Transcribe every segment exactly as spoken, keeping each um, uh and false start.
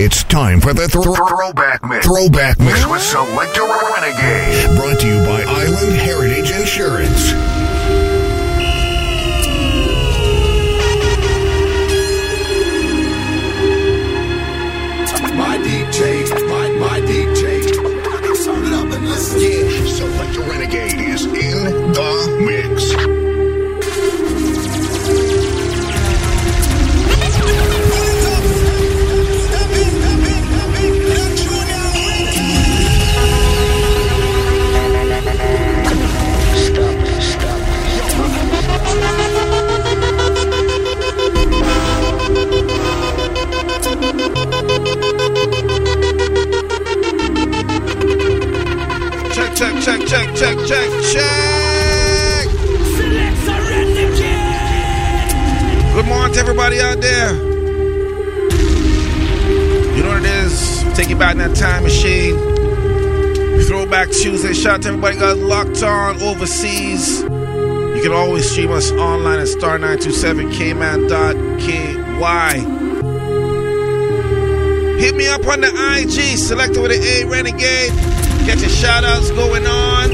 It's time for the th- Throwback Mix. Throwback Mix with Selecta Renegade. Brought to you by Island Heritage Insurance. My D J, my, my D J. Turn it up and listen. Yeah, Selecta Renegade is in the mix. Check, check, check, check, check, check. Selecta Renegade. Good morning to everybody out there. You know what it is. Take you back in that time machine. Throwback Tuesday. Shout out to everybody who got locked on overseas. You can always stream us online at star nine two seven k man dot k y. Hit me up on the I G. Selecta with an A Renegade. Get your shout outs going on.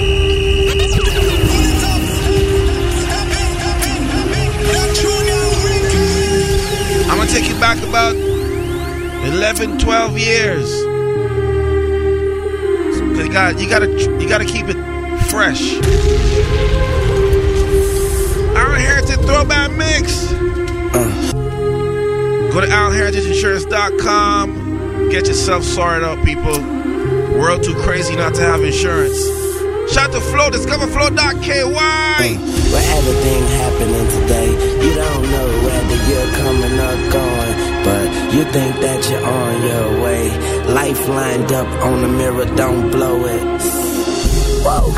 I'm gonna take you back about eleven, twelve years. Cause you gotta, you gotta, you gotta keep it fresh. Iron Heritage Throwback Mix. Uh. Go to iron heritage insurance dot com. Get yourself sorted out, people. World too crazy not to have insurance. Shout to Flo, discover flo dot k y. Hey, where everything happening today, you don't know whether you're coming or going, but you think that you're on your way. Life lined up on the mirror, don't blow it. Whoa,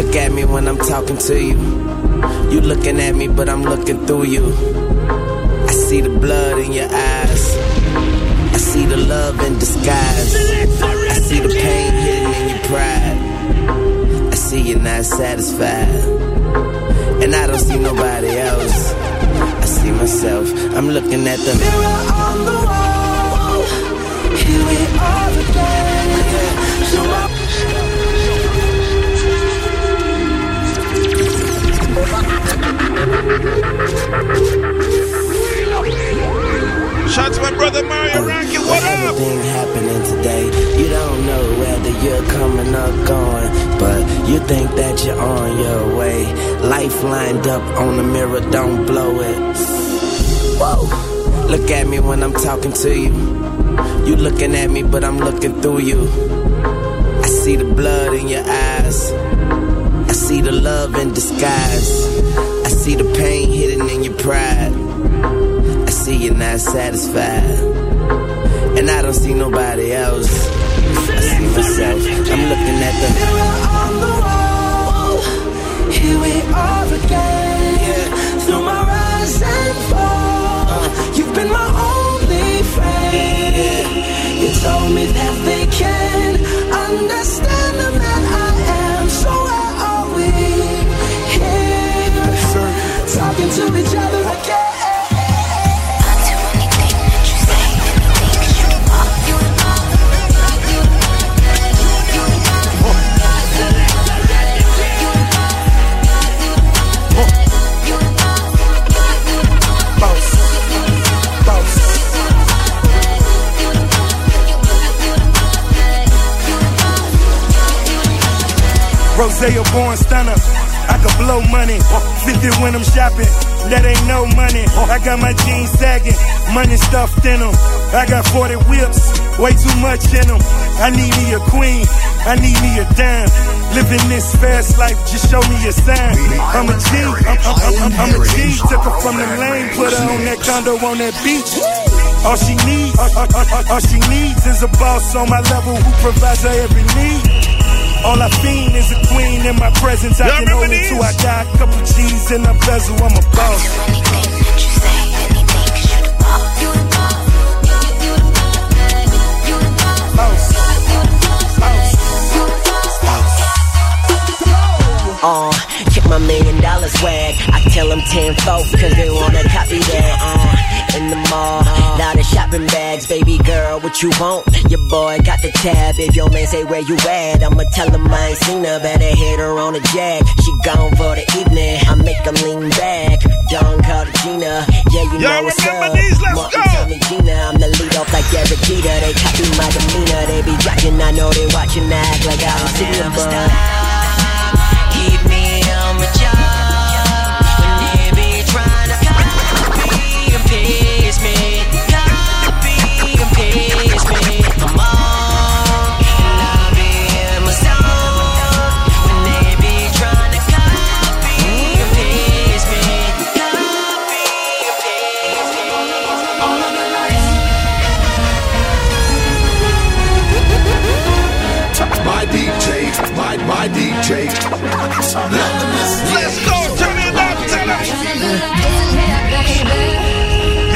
look at me when I'm talking to you. You looking at me, but I'm looking through you. I see the blood in your eyes. I see the love in disguise. I see the pain hidden in your pride. I see you're not satisfied. And I don't see nobody else. I see myself. I'm looking at the mirror on the wall. Here we are again. So I Shout to my brother Mario Rocky, what up? Everything happening today, you don't know whether you're coming or going, but you think that you're on your way. Life lined up on the mirror, don't blow it. Whoa, look at me when I'm talking to you. You looking at me, but I'm looking through you. I see the blood in your eyes. I see the love in disguise. I see the pain hidden in your pride. I see you're not satisfied. And I don't see nobody else. I see myself. I'm looking at the mirror on the wall. Here we are again. Through my rise and fall, you've been my only friend. You told me that they can understand the man I am. So why are we here talking to each other again? Rosé a born stunner, I could blow money, fifty when I'm shopping, that ain't no money, I got my jeans sagging, money stuffed in them, I got forty whips, way too much in them, I need me a queen, I need me a dime, living this fast life, just show me a sign, I'm a G, I'm, I'm, I'm, I'm a G, took her from the lane, put her on that condo on that beach. All she needs, all, all, all, all she needs is a boss on my level who provides her every need. All I fiend is a queen in my presence. I can hold it till I die. A couple G's in a bezel, I'm a boss. Uh, get my million dollar swag. I tell them ten four, cause they wanna copy that. Uh, in the mall, now the shopping bags, baby girl. girl, what you want? Your boy got the tab. If your man say where you at, I'ma tell him I ain't seen her. Better hit her on the jack. She gone for the evening. I make him lean back. Don't call the Gina. Yeah, you know what's up. Martin, Tommy, Gina. I'm the lead off like Eric Jeter. They copy my demeanor. They be watching. I know they watching. I act like I don't see them, but my D J. Let's, let's go, turn it up, turn it up.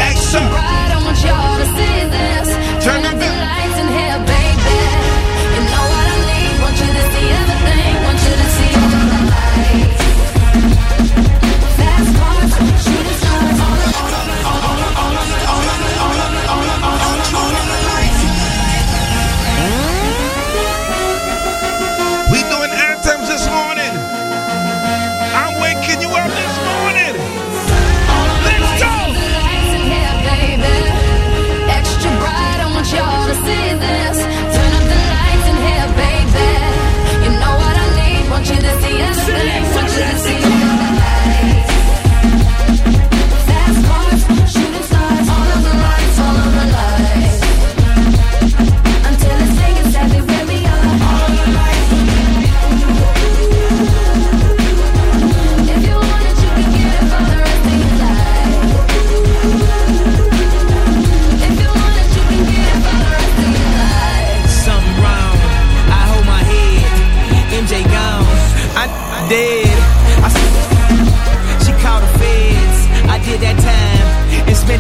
Action. I don't want y'all to see this. Turn up the lights in here, baby. You know what I need. Want you to see everything. Want you to see all the lights. Fast cars, shooting stars, all the, all the, all the, all the, all the, all the, all the, all the, all the lights.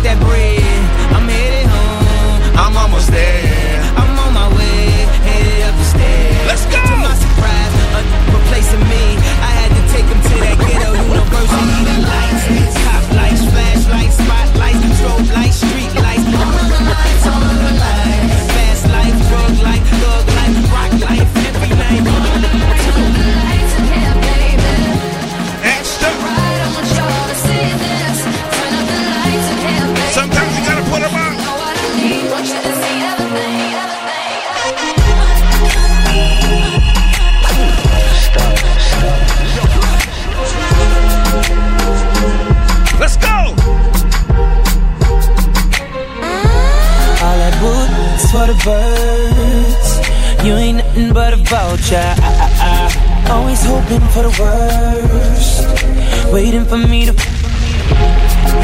That bread, I'm headed home. I'm almost there. I'm on my way, headed up the stairs. Let's go. To my surprise, uh, replacing me, I had to take him to that ghetto university. The lights, top lights, flashlights, spotlights, strobe lights, street lights, all of the lights, all of the lights. Fast life, drug life, thug life, rock life, every night. All of the lights, all of the lights in here, baby. Extra. Right, I want y'all to see this. Turn up the lights in here. Sometimes you gotta put them on. You know what I need, want you to see everything, everything, everything. Let's go! All I want is for the birds. You ain't nothing but a vulture. I, I, I. Always hoping for the worst. Waiting for me to...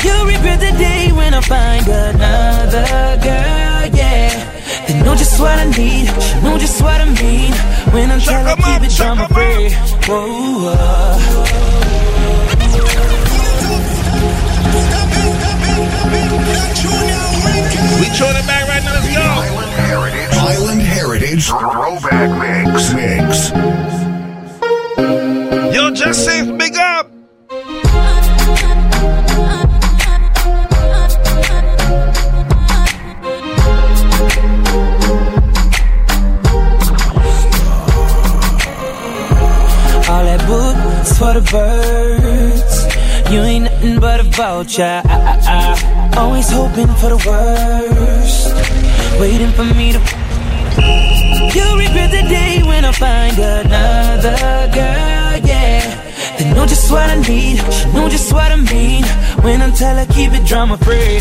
You'll regret the day when I find another girl, yeah. They know just what I need, she know just what I mean. When I'm trying to keep it drama free. Whoa, whoa. We throwing it back right now, let's go. Island Heritage, Island Heritage Throwback Mix, Mix. Yo, just say big up. For the birds, you ain't nothing but a vulture. I, I, I. Always hoping for the worst, waiting for me to. You'll regret the day when I find another girl, yeah. They know just what I need, she know just what I mean. When I tell her keep it drama free.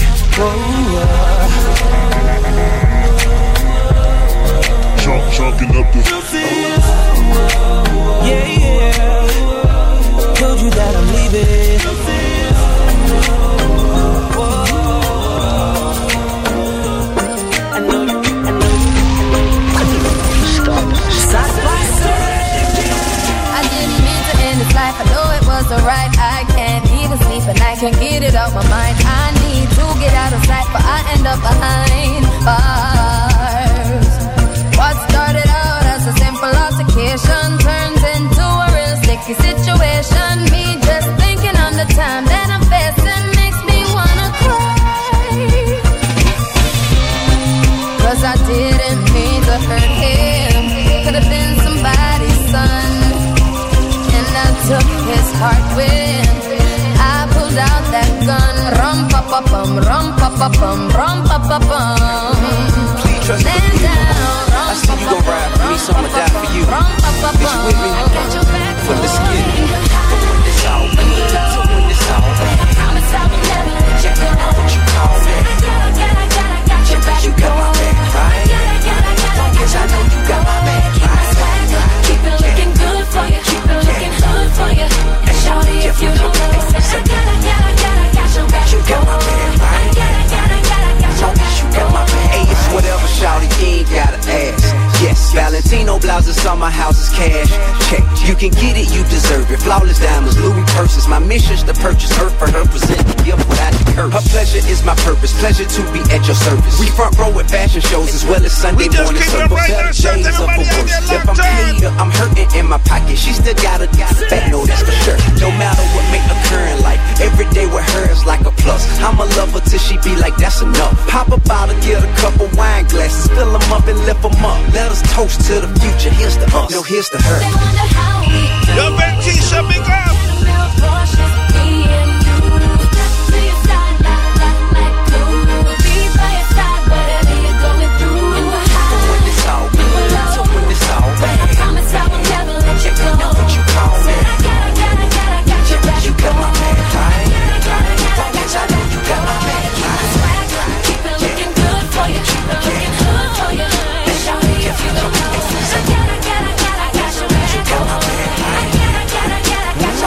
Chalk, chalking up the. Yeah, yeah. Told you that I'm leaving. I know you, I know you. Stop. Stop. I didn't mean to end this life. I know it was alright. I can't even sleep at night. Can't get it out my mind. I need to get out of sight, but I end up behind bars. What started out as a simple altercation turns into a real sticky situation. Me just thinking on the time that I'm facing makes me wanna cry. Cause I didn't mean to hurt him. Could have been somebody's son, and I took his heart when I pulled out that gun. Rum pa pa bum, rum pa pa bum, rum pa pa bum. Please trust me. I see you gon' ride for me, so I'ma die for you. Bitch, you with me? I got your back for the skin. But when it's all good, so when it's all bad, I promise I will never let you go. What you call me? I got, I got, I got, I got your back. You got my back, right? Cause I know you got my back, right? Keep it looking good for you, keep it looking good for you. And shawty, if you don't know, I got, I got, I got, I got your back. You got my back, right? I got, I got, I got, I got your back. You got my back. Hey, it's whatever, shawty, you ain't gotta ask. Yes, Valentino blouses on my house is cash. Check, you can get it, you deserve it. Flawless diamonds, Louis purses. My mission's to purchase her for her present. Give what I deserve. Her pleasure is my purpose. Pleasure to be at your service. We front row at fashion shows as well as Sunday we morning. So for better days up for worse. If I'm paid up, I'm hurting in my pocket. She still got a fat note, that's for sure. No matter what may occur in life, every day with her is like a plus. I'ma love her till she be like, that's enough. Pop a bottle, get a couple wine glasses, fill them up and lift them up. Let toast to the future, here's to us, no here's to her. They wonder how we do. Yo, Baptista, big up. Me and you. Be your side, like, like, like glue. Be by your side, whatever you're going through. And we're high, when it's all good, so when it's all bad, I promise I will never let you go. Know what you call me. I got, I got, I got, I got your back. You got my back, right? I got, I got, I got, I know you got my back. Keep it looking good for you, keep it looking good for you. I got, I got, I got, I got your back. I got, I got, I got, I got your back. You got my back. My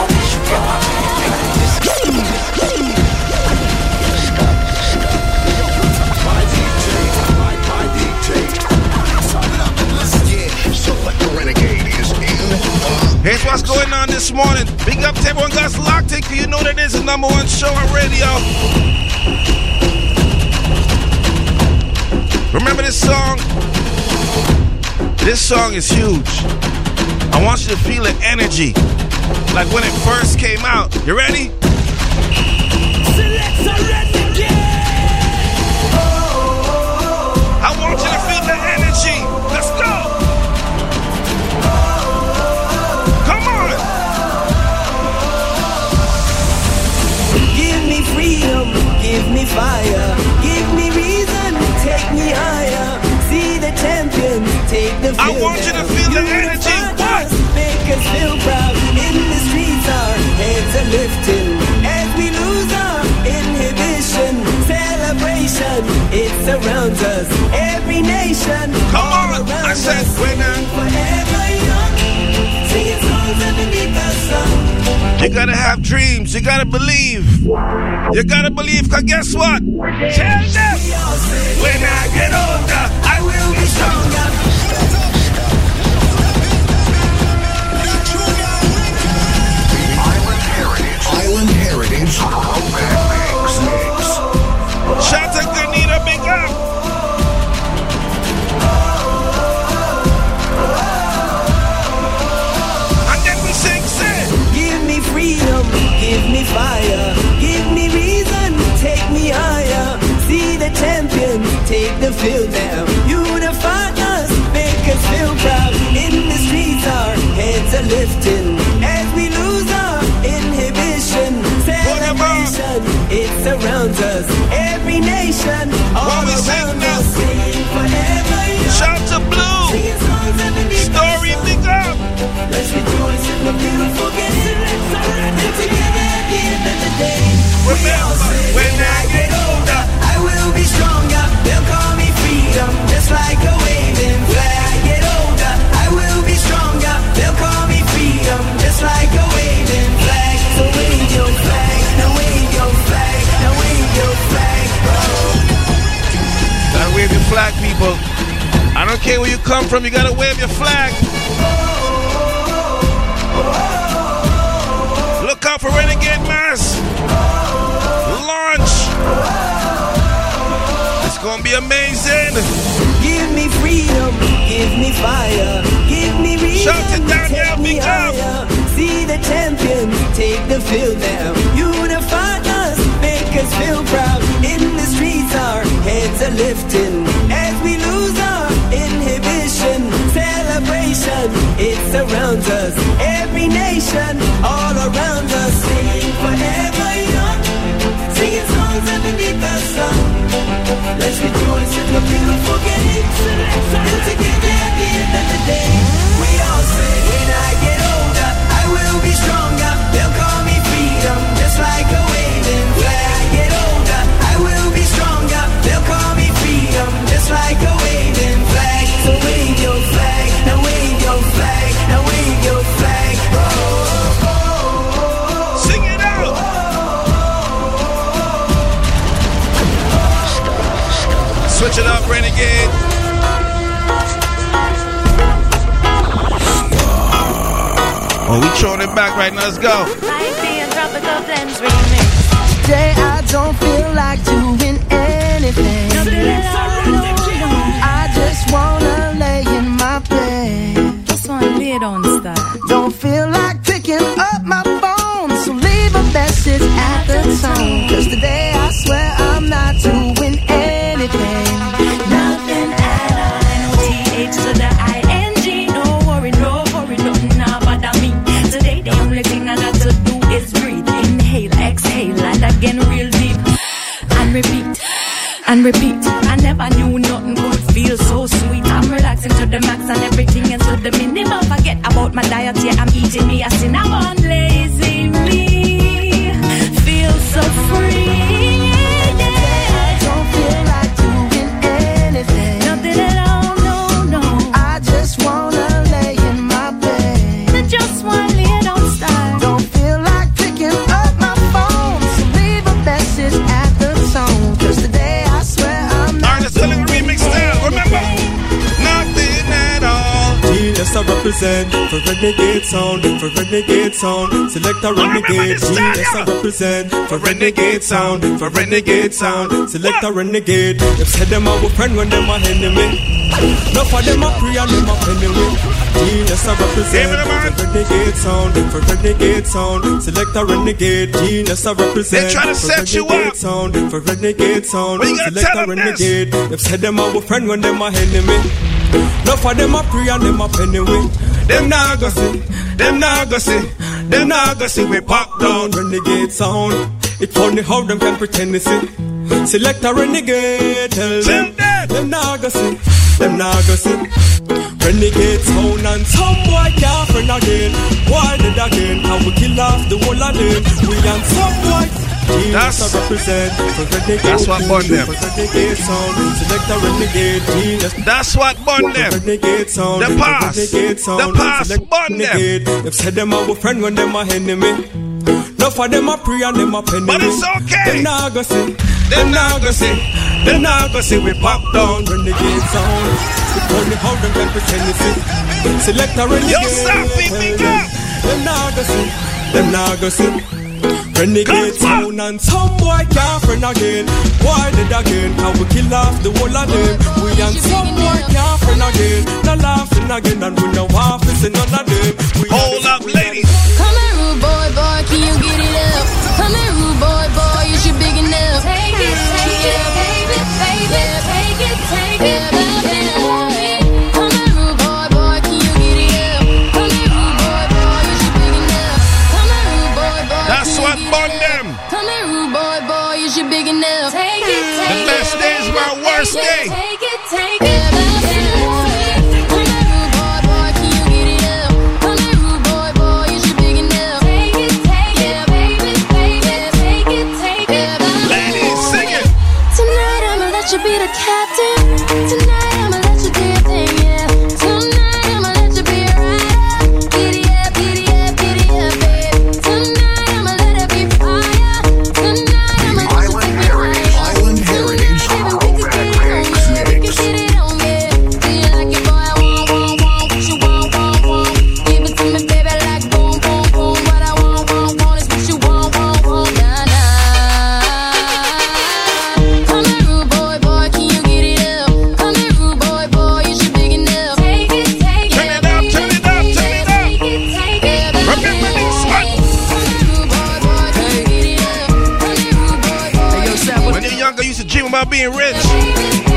D J, my, my D J. Yeah, Selecta Renegade is in. Here's what's going on this morning. Big up to everyone that's locked in, 'cause you know that is the number one show on radio. Remember this song? This song is huge. I want you to feel the energy, like when it first came out. You ready? Selecta Renegade. Oh, I want you to feel the energy. Let's go. Come on. Give me freedom. Give me fire. Give me reason. Take me higher. See the champions take the field. I want you to feel the energy. What? Make us feel proud. In the streets our heads are lifting. As we lose our inhibition, celebration, it surrounds us. Every nation. Come on, I said winner. Forever young. Singing songs underneath the sun. You gotta have dreams. You gotta believe. You gotta believe, 'cause guess what? Tell them. When I get older, Iron Heritage. Island Heritage. Shout out to Anita, big up. And then we sing, sing. Give me freedom, give me fire, give me reason, take me higher. See the champions take the field now. Unify us, make us feel proud. In the streets our heads are lifting. As we lose our inhibition, celebration, it surrounds us. Every nation, all around us. Forever young. Shout to Blue. Story big up. Let's rejoice in the beautiful getting. Let's all run together at the end of the day. Remember, when I get older, I will be stronger, they'll call me freedom, just like a waving flag. I get older, I will be stronger, they'll call me freedom, just like a waving flag. So wave your flag, now wave your flag, now wave your flag, oh. Gotta wave your flag, people. I don't care where you come from, you gotta wave your flag. Look out for Renegade Mass. Gonna be amazing. Give me freedom, give me fire, give me reason. Shout to Daniel, take me higher. See the champions take the field now. Unify us, make us feel proud. In the streets our heads are lifting. As we lose our But we throwing it back right now. Let's go. I see a tropical blends remix. Today I don't feel like doing anything. I just wanna lay in my bed. Just wanna be it on style. Don't feel like picking up my phone, so leave a message at the tone. 'Cause today I swear I'm not doing anything. Nothing at all. N O T H to the I N G. No worry, no worry, nothing about me. Today the only thing I got to do is breathe. Inhale, exhale, and again real deep. And repeat, and repeat. I never knew nothing could feel so sweet. I'm relaxing to the max and everything is to the minimum. Forget about my diet, yeah, I'm eating me a cinnamon. Lazy me, feel so free. I represent for renegade sound, for renegade sound. Selecta Renegade. Yes, I represent for renegade sound, for renegade sound. Selecta Renegade. Them said them our friend when them are enemy. No for them a pre and them a enemy. Yes, I represent for renegade sound, for renegade sound. Selecta Renegade. Yes, I represent for renegade sound, for renegade sound. Selecta Renegade. Them said them our friend when them are enemy. No for them a pre and them a anyway. Them nah go see, them nah go see, them nah go see. We pop down renegade sound. It funny how them can pretend to see. Select a renegade, tell them. Them nah go see, them nah go see. Renegade sound and some boy can't friend again. Why did again? And we kill off the whole of them. We and some boy. That's, that's what bond them. That's what bond them. The past, the past bond them. They've said them our friend when them are enemy. No for them a pre and them a penny. But it's okay. Them nah go see, them nah go see, them nah go see. We pop down renegade sound. We only hold them like pretend. Select a renegade. Yo, stop it, them nah go see, them nah go see. Renegade sound and some boy can't friend again. Why did again? And we kill off the whole of them. We and some boy can't friend again. No laughing again and we no half is another day. Hold up, ladies. Come here, rude boy, boy, can you get it up? Come here, rude boy, boy, is you big enough? Take it, take it, baby, baby, take it, take it, baby. Take it, take it, take it, baby. Come here, rude boy, boy, can you get it up? Come here, rude boy, boy, is you big enough? Take it, take it, baby, baby, take it, take it, baby. Ladies, sing it. Tonight I'ma let you be the captain. Tonight I'ma let you do your thing, yeah. Tonight I'ma let you be a rider. Get it up, get it up, get it up, baby. Tonight I'ma let it be fire. Tonight I'ma let you be Heritage, Island Heritage. About being rich,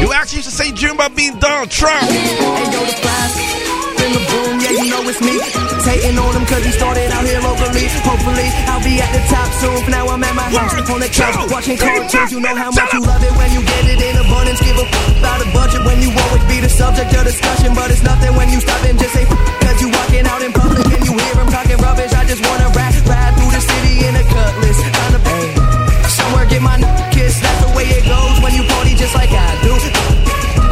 you actually used to say dream about being Donald Trump. Hey yo, the flies in the boom, yeah, you know it's me. Taking on him 'cause he started out here locally. Hopefully, I'll be at the top soon. For now I'm at my house on the couch watching cartoons. You know how much you love it when you get it in abundance. Give a f- about a budget when you always be the subject of discussion, but it's nothing when you stop and just say f- 'cause you walking out in public and you hear him talking rubbish. I just wanna ride, ride through the city in a cutlass. Find a bay somewhere, get my n- kiss. That's the way it goes. You party just like I do.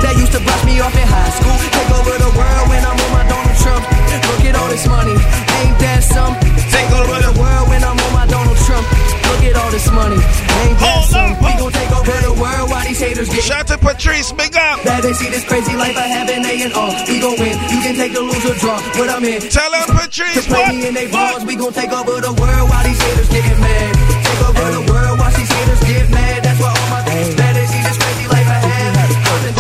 That used to brush me off in high school. Take over the world when I'm on my Donald Trump. Look at all this money, ain't that some? Take over the world when I'm on my Donald Trump. Look at all this money, ain't that some? We gon' take over the world while these haters get. Shout to Patrice, big up. That is see this crazy life I have in A and R. We gon' win, you can take the lose or draw, what I'm in. Tell them Patrice, to what? Me in they bars. We gon' take over the world while these haters getting mad. Take over hey. the world while these haters get mad. That's why all my things hey. better see this crazy life I have. Hold up,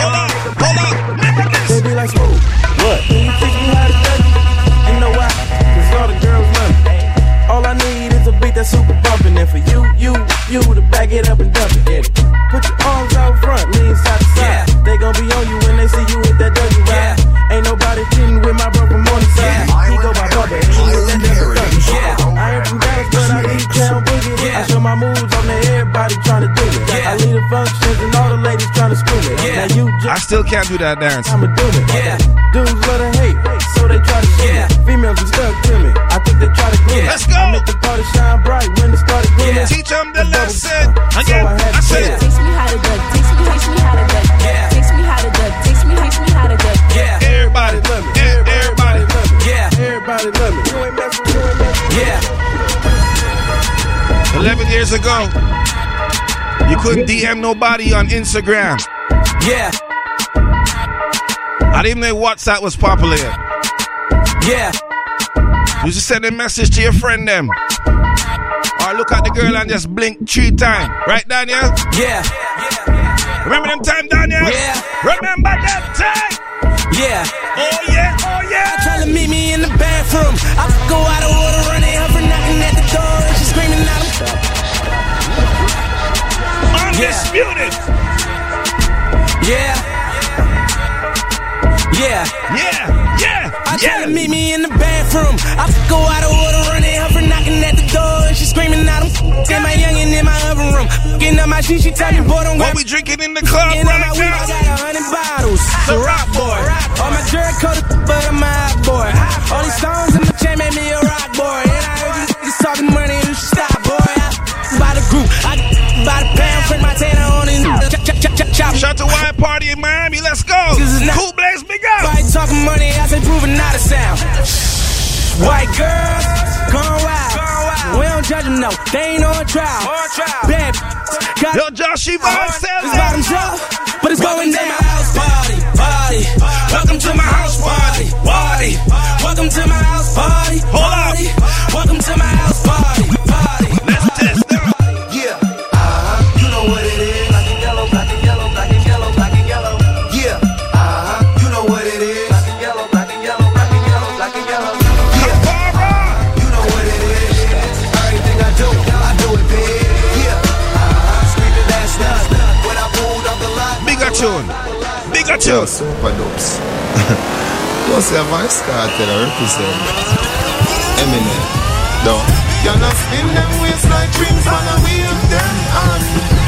hold up, hold up. They be like, smooth. What? Can you teach me how to touch it? You know why? Cause all the girls love me. All I need is a beat that's super bumpin'. And for you, you, you to back it up and dump it. Yeah. Put your arms out front, lean side to side. Yeah. They gon' be on you when they see you hit that W ride. Yeah. Ain't nobody kidding with my brother on the side. Yeah. He go by brother, he is that never done. Yeah. I ain't from Dallas, but I need town boogie. Yeah. I show my moves on to everybody tryna do it. Yeah. I lead the functions and all the ladies tryna screw it. Yeah. Now you just I still can't do that dance. I'ma do it. Yeah. Dudes love to hate, so they try to shoot yeah. me. Females are stuck to me. I think they try to get yeah. it. Let's go. I make the party shine bright when it started getting yeah. Teach them the lesson. Again, so I, I said it. Teach me how to duck. Teach me, teach me how to duck. Yeah. Teach me how to duck. Teach me, teach me how to duck. Yeah. Everybody love me. Everybody, everybody love me. Yeah. Everybody love me. You ain't messing. You ain't messing. Yeah. Eleven years ago, you couldn't D M nobody on Instagram. Yeah. I didn't know WhatsApp was popular. Yeah. You just send a message to your friend them. Or look at the girl and just blink three times. Right, Daniel? Yeah. Remember them time, Daniel? Yeah. Remember them time? Yeah. Oh, yeah, oh, yeah. I try to meet me in the bathroom. I go out of order, running up and knocking at the door. And she screaming out. Undisputed. Yeah. Yeah, yeah, yeah. I try yeah. to meet me in the bathroom. I go out of order, running her for knocking at the door, and she screaming out, "I'm f***ing my youngin' in my oven room, f***ing up my sheet." She tell me, "Boy, don't what we drinking in the club right now?" I got a hundred bottles. The rock boy. All my jerk coat, but I'm a hot boy. All these songs in my chain made me a rock boy. And I heard these niggas talking money, you should stop, boy. I buy the group, I buy the pound, put my tanner on it. Shout to Wine Party in Miami, let's go. Cool Blaze, big up. Why talking money? I say proving not a sound. White girls gone wild. We don't judge them, no. They ain't on trial. Bad. Yo, Joshy Vibes, it's bottom shelf, but it's going down. Welcome to my house party, party. Welcome to my house party, party. Welcome to my house party, party. Welcome to my house party, party. Let's test them. Yeah. Uh huh. You know what it is. Tune. Bigger tune. Yo, super dopes. Plus, your voice started I represent Eminem. No. You're not spin them waist like rings, man, I wave them on.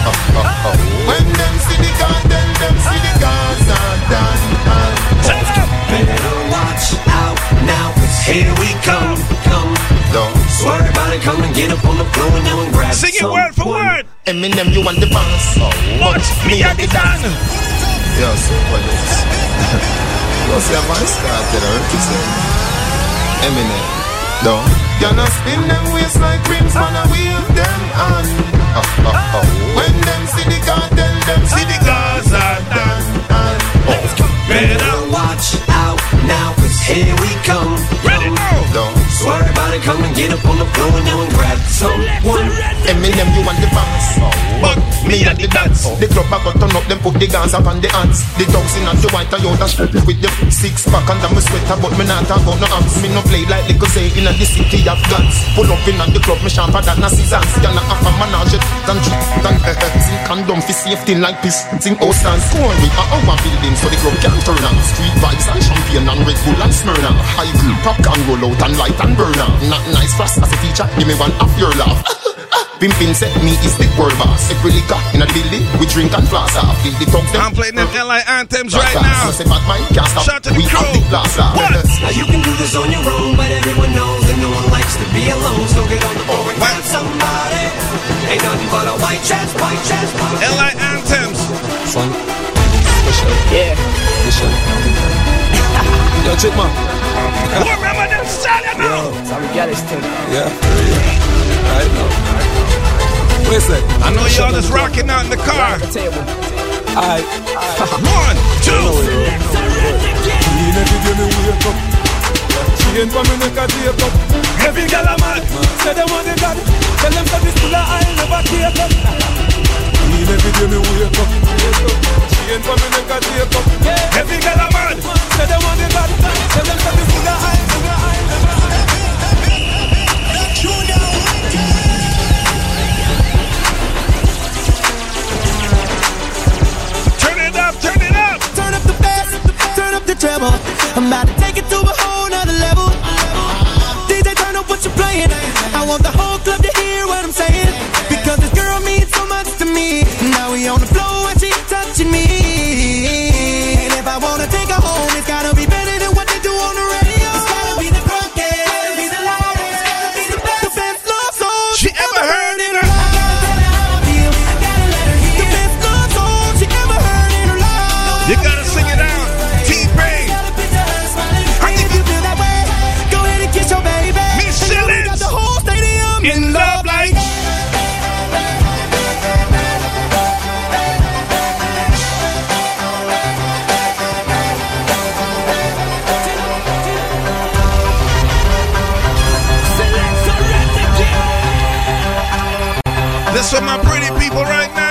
Oh, oh, oh. When them see the garden, them see the guys are done. Better watch out now, cause here we come, come. Don't swear about it, come and get up on the floor and now and grab sing it word for word. Eminem, you want the bounce. Oh, what? Me and the dance. Yo, super dance. Plus, your voice started I represent Eminem. Don't you're not spin them waist like rims, man, I wave them on. Oh, oh, oh. When them see the garden, them see the girls are done. Better watch out now, cause here we come. Ready now. Don't swear about it, come and get up on the floor and now and grab someone. Eminem, you want the bounce. But me and the dance. The club I got turn up, them put the guns up on the ants. The dogs in and the white Toyota strip with the six pack under my sweater, but me not talk about no amps. Me no play like they could say in the city of guns. Pull up in the club, me sharper than a scissors. Y'all not have a manager than drink condom for safety like piss. Think all stands corny at our building, so the club can't turn on. Street vibes and champagne and Red Bull and Smyrna. High glue, popcorn roll out and light and burner. Not nice for us as a teacher, give me one half your laugh. Pimpin' set me is the world boss. Every liquor in a building, we drink and flash off. The thugs them. I'm playing them L I anthems right now. Shout to the crew. Now you can do this on your own, but everyone knows that no one likes to be alone. So get on the board and find somebody. Ain't nothing but a white chance, white chance. L I anthems. Son. Yeah. Yo, check man. Remember them selling out. Yeah, for real. Right now. Listen, I know y'all just rocking out in the car. I, I one, two, Selecta Renegade. She in every day me wake up. She ain't for me make a day up. Every girl a mad, say they want the God. Tell them that this fella I'll never take up. She in every day me wake up. She ain't for me make a day up. Every girl a mad, say they want the God. Tell them that this fella I'll never, I'll never, I'll never. Turn it up, turn up the bass, turn up the treble. I'm about to take it to a whole nother level. D J, turn up what you're playing. I want the whole club to hear what I'm saying, because this girl means so much to me. Now we on the floor and she touching me. And if I wanna take her home, it's gotta be better than what they do on the radio. It's gotta be the drunkest, it's gotta be the loudest, it's gotta be the best, the best love song she ever heard in her life. You gotta sing it out, T-Brain. I think you feel that way. Go ahead and kiss your baby. Miss Shillings. Got the whole stadium in love like. Selecta Renegade. This for my pretty people right now.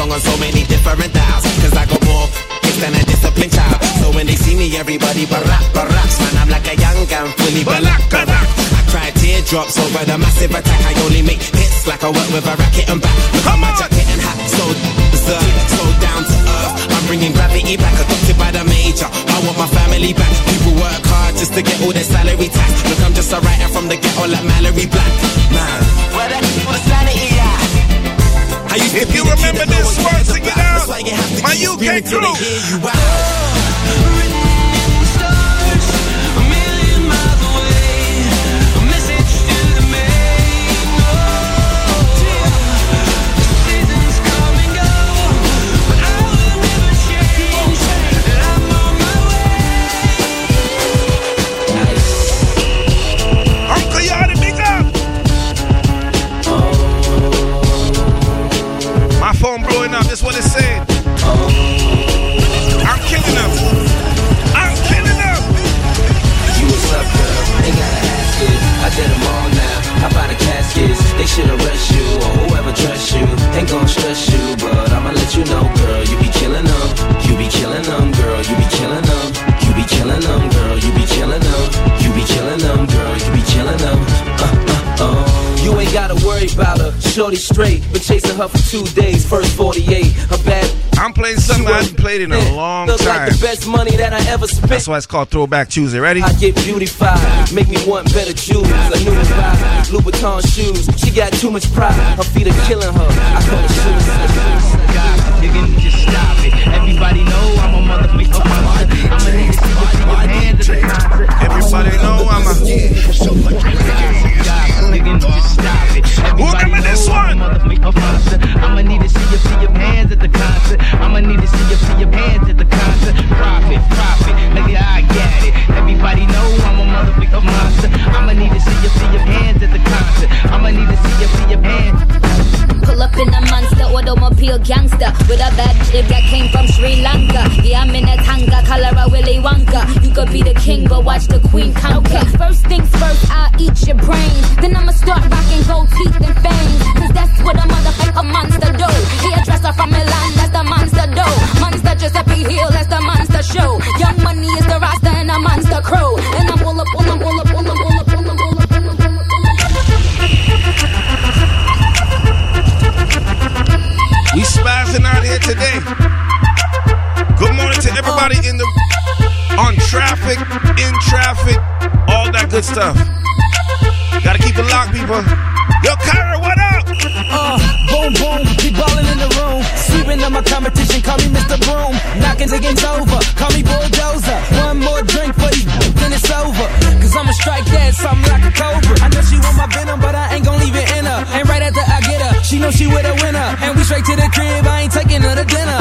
On so many different dials, cause I go more f***ed than a disciplined child. So when they see me, everybody barack, baracks. Man, I'm like a young gun, fully barack, barack. I cry teardrops over the massive attack. I only make hits like I work with a racket and back. Look at my jacket and hat, so deserved, so down to earth. I'm bringing gravity back, adopted by the major. I want my family back. People work hard just to get all their salary tax. Look, I'm just a writer from the ghetto like Mallory Black. Man, where the f*** was sanity at? I used to if you remember this word, sing it out. My U K crew. Written stars, a million miles away. A message to the main. The seasons come and go, but I will never change. And I'm on my way. Nice. Uncle Yardie, big up. My phone blowing up, that's what it said. I'm killing them. I'm killing them. You a slut girl, ain't gotta ask it. I did them all now, I buy the caskets. They should arrest you, or whoever trusts you. Ain't gon' stress you, but I'ma let you know, girl. You be killing them, you be killing them, girl. You be killing them, you be killing them, girl. You be killing them, you be killing them, girl. You be killing them, uh, uh, oh. You ain't gotta worry about her, shorty straight. Been chasing her for two days, first forty-eight. Her bad. I'm playing something I haven't played in a long time. Look like the best money that I ever spent. That's why it's called Throwback Tuesday, ready? I get beautified, make me want better jewels. I knew it by Louis Vuitton shoes. She got too much pride, her feet are killing her. I call it suicide. You can just stop it. Everybody know I'm a motherfucker. I'm a nigga, see your hands at the concert. Everybody know I'm a nigga. Nigga, just stop it. Everybody know this one. I'ma need to see you see your hands at the concert. I'ma need to see you see your hands at the concert. Profit, profit, nigga, I get it. Everybody know I'm a motherfucking monster. I'ma need to see you see your hands at the concert. I'ma need to see you see your hands. Pull up in a monster, automobile gangster with a bad bitch that came from Sri Lanka. Yeah, I'm in a tanga, color a Willy Wonka. You could be the king, but watch the queen conquer. Okay, first things first, I'll eat your brain. Then I'ma start rocking gold teeth and fangs, cause that's what a motherfucker monster do. He a dresser from Milan, that's the monster do. Monster Giuseppe Hill, that's the monster show. Young Money is the roster and a monster crew. And I'm all up, all up, all up, all up, all up, all up, all up, all up, all up. We spazzing out here today. traffic, in traffic, all that good stuff. Gotta keep it locked, people. Yo, Kyra, what up? Uh, boom, boom, keep ballin' in the room. Sweeping up my competition, call me Mister Broom. Knockin' the game's over, call me Bulldozer. One more drink for these, then it's over. Cause I'ma strike that, something like a cobra. I know she want my venom, but I ain't gon' leave it in her. And right after I get her, she know she with a winner. And we straight to the crib, I ain't taking her to dinner.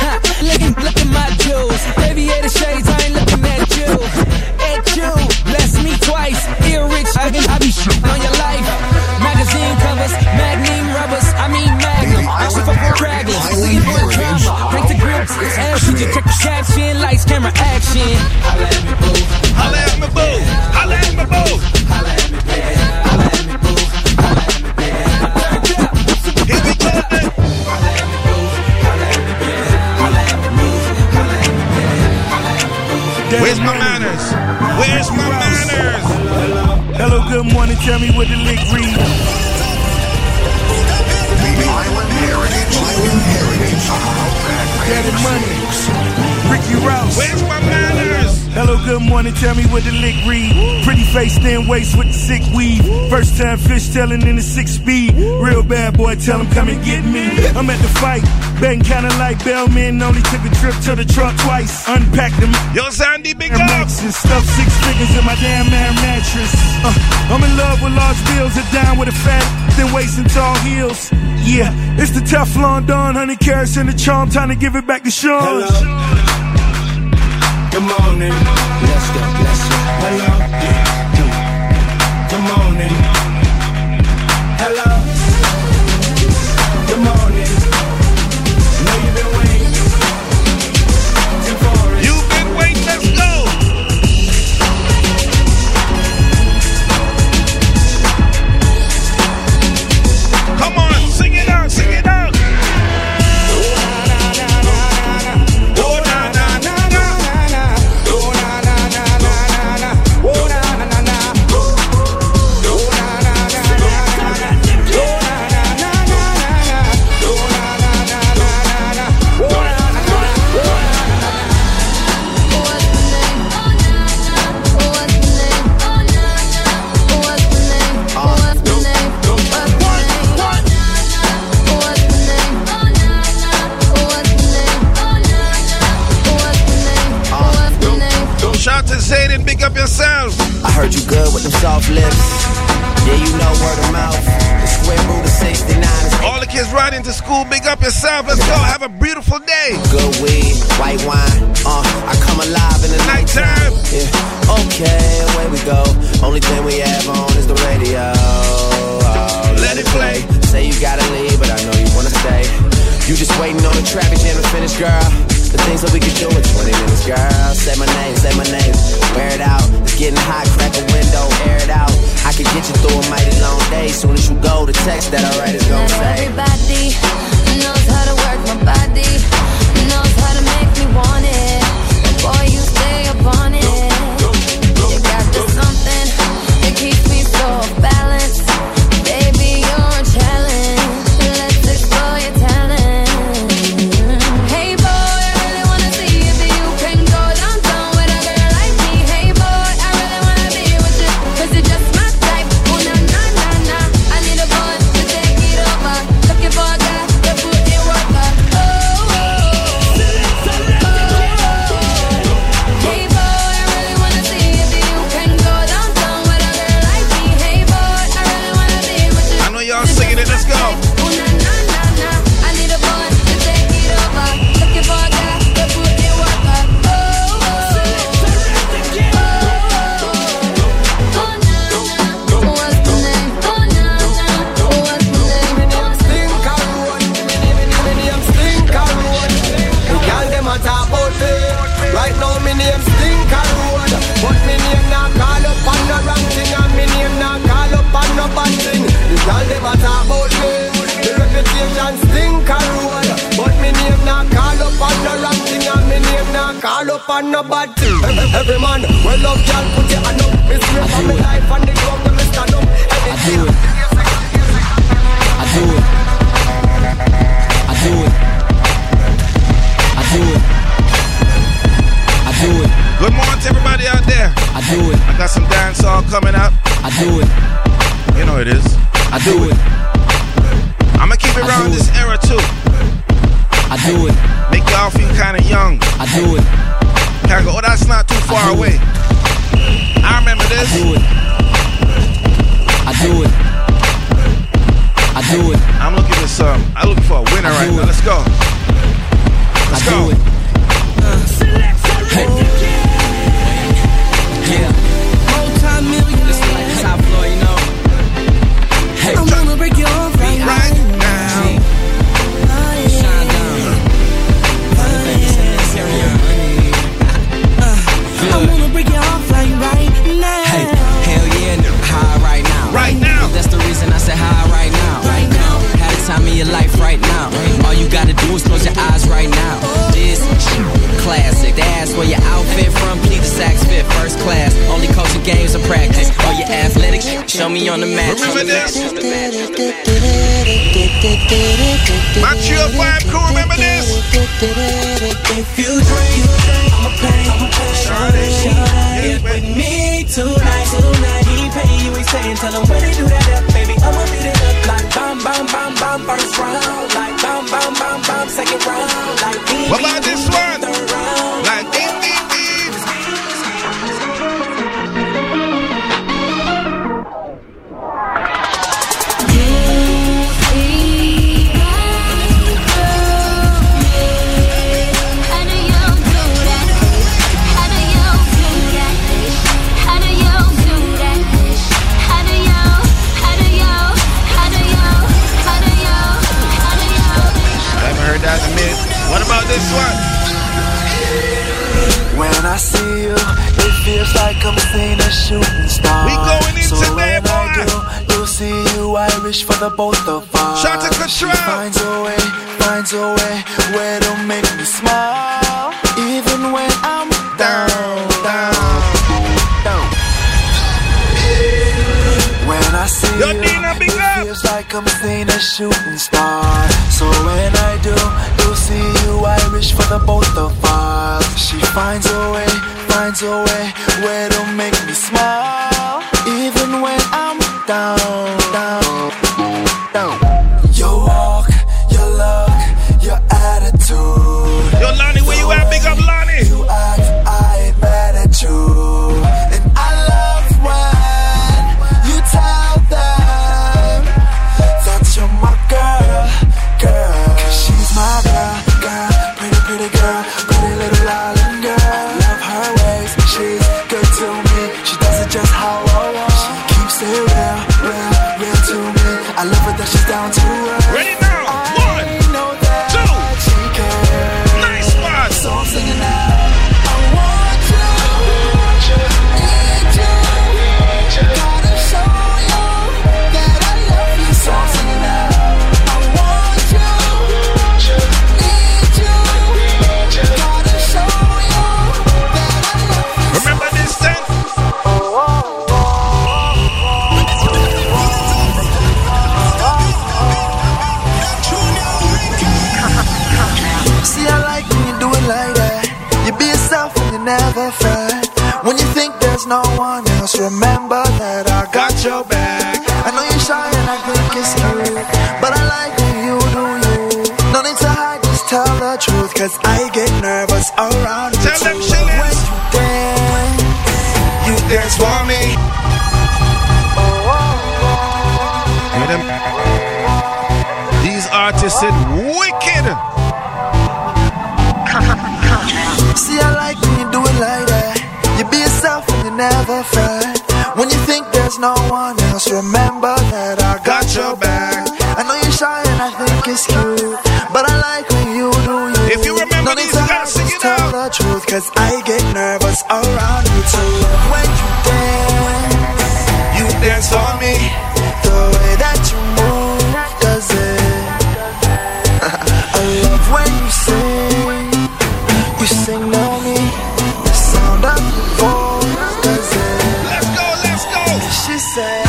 Ha, look at, look at my jewels. Aviator shades, I ain't looking at you. At you, bless me twice. Ear rich, I, I be shit on your life. Magazine covers, magnum rubbers, I mean magnum. I'm super bragging, looking for a drama. Break the grips, it's action. Just check the caption, lights, camera, action. Holla at me, boo. Holla at me, boo. Holla at me, boo. Holla at me, boo. Holla at me, boo. Holla at me, boo. Holla at me, boo. Holla at me, boo. Holla at me, boo. Holla at me, boo. Holla at me, boo. Holla at me, boo. Where's my manners? Where's my manners? Hello, good morning. Tell me what the lick read. The Island Heritage, Iron Heritage. Daddy Money, Ricky Rouse. Where's my manners? Hello, good morning. Tell me what the lick read. Pretty face, thin waist with the sick weave. First time fish telling in the six speed. Real bad boy, tell him come and get me. I'm at the fight, bang kinda like bellman. Only took a trip to the truck twice. Unpacked them. Yo, Sandy, big up. Stuff six figures in my damn air mattress. Uh, I'm in love with large bills and down with a fat, thin waist and tall heels. Yeah, it's the Teflon Don, hundred carats in the charm. Time to give it back to Sean. Hello. Good morning. Let's go. Let's go. Hello. Good morning. Hello. Good morning. Know you've been waiting. You've been waiting. Let's go. Come on, sing it out. Sing it out. Up yourselves. I heard you good with them soft lips. Yeah, you know word of mouth. The square root of sixty-nine. All the kids riding to school, big up yourself. Let's go. Have a beautiful day. Good weed, white wine. Uh, I come alive in the nighttime. nighttime. Yeah. Okay, away we go. Only thing we have on is the radio. Oh, let, let it play. play. Say you gotta leave, but I know you wanna stay. You just waiting on the traffic jam to finish, girl. The things that we can do in twenty minutes, girl. Say my name, say my name. Wear it out. It's getting hot, crack a window, air it out. I can get you through a mighty long day. Soon as you go, the text that I write is gonna say. Everybody knows how to work my body, knows how to make me want it. Boy, you stay upon it. You got the something that keeps me so off balance. Baby, you're a challenge. Let's explore your talent. Good morning, everybody. Got some dancehall coming up. I do it. You know it is. I do it. I'ma keep it around this era too. I do it. Make y'all feel kinda young. I do it. Kinda go, oh, that's not too far away. I remember this. I do it. I do it. I do it. I'm looking for some. I'm looking for a winner right now. Let's go. Let's go. I do it. Yeah. Show me on the match. Remember this? My chill vibe crew, remember this? If you drink, I'ma pay. Shawty, get with me tonight. Tonight, he pay, he always saying, tell him when they do that up, baby, I'ma beat it up like bomb, bomb, bomb, bomb, first round, like bomb, bomb, bomb, bomb, second round, like beat. What about this one? Like beat, beat, beat. What about this one? When I see you, it feels like I'm seeing a shooting star. We going in so today, boy. You'll see you, I wish for the both of us. Shout to Katrina. Finds a way, finds a way, where to make me smile, even when I'm down, down, down. When I see Yo, you, Dina, it up. Feels like I'm seeing a shooting star. So when I do. See you, I wish for the both of us. She finds a way, finds a way, way to make me smile, even when I'm down, down, down. Your walk, your look, your attitude. Yo, Lonnie, where you at? Big up, Lonnie. You act, I ain't mad at you. And I love when you tell them that you're my girl, girl. She's my girl. When you think there's no one else, remember that I got your back. I know you're shy and I think it's you, but I like when you do you. No need to hide, just tell the truth, cause I get nervous around you. Tell them shit. When you dance, you dance for me. These artists are wicked. See, I like when you do it like that. You be yourself and you never fret. When you think there's no one else, remember that I got your back. I know you're shy and I think it's cute, but I like when you do you. If you remember these, you gotta sing it out. Tell the truth, cause I get nervous around you too. When you dance, you dance for me. The way that you move does it. I love when you sing. You sing on me. The sound of the voice does it. Let's go, let's go. She said, she said.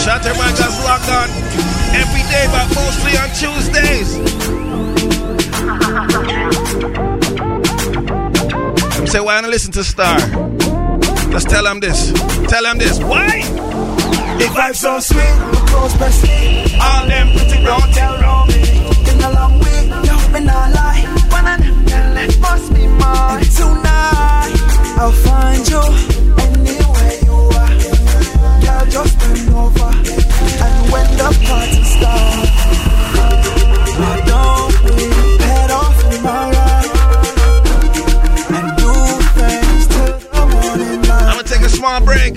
Shout out to everybody that's locked on every day, but mostly on Tuesdays. Them say, why don't listen to Star? Let's tell them this. Tell them this. Why? The vibe's so sweet, the clothes pressed. All them pretty don't tell Romy. In a long way, don't be not lie. One of them girl, it must be mine. And tonight, I'll find you anywhere you are. Girl, just turn over. And when the party starts, I don't believe head off in my ride. And do things till the morning light. I'm gonna take a small break.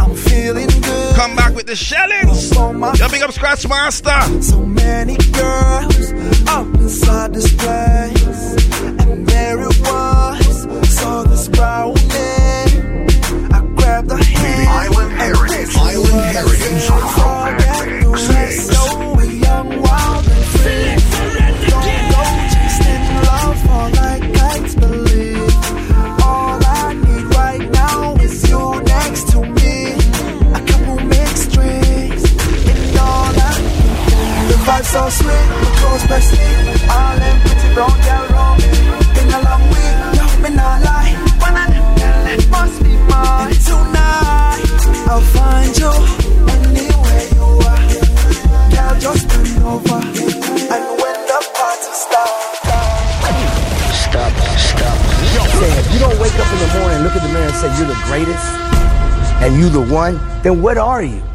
I'm feeling good. Come back with the shellings. Yo, big up Scratch Master. So many girls up inside this place. And there it was. Saw this brown man. I grabbed the hand. Island Heritage. Island Heritage. From so young, wild, and free. Don't go just in love for like kites believe. All I need right now is you next to me. A couple mixed drinks. And all I need. The vibe's so sweet. The clothes pressed in. All them pretty brown girl roaming. In a long week. Don't be not lie. One of them girl, it must be mine. And tonight, I'll find you anywhere you are. Girl, just turn over. And when the party starts, stop, stop. Yo, if you don't wake up in the morning and look at the mirror and say you're the greatest and you the one, then what are you?